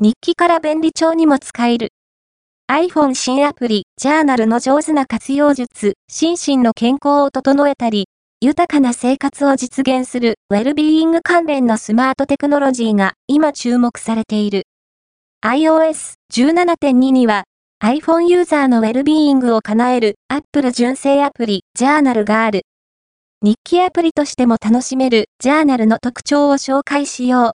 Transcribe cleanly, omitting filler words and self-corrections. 日記から便利帳にも使える。iPhone 新アプリ、ジャーナルの上手な活用術、心身の健康を整えたり、豊かな生活を実現するウェルビーイング関連のスマートテクノロジーが今注目されている。iOS 17.2 には iPhone ユーザーのウェルビーイングを叶える Apple 純正アプリ、ジャーナルがある。日記アプリとしても楽しめるジャーナルの特徴を紹介しよう。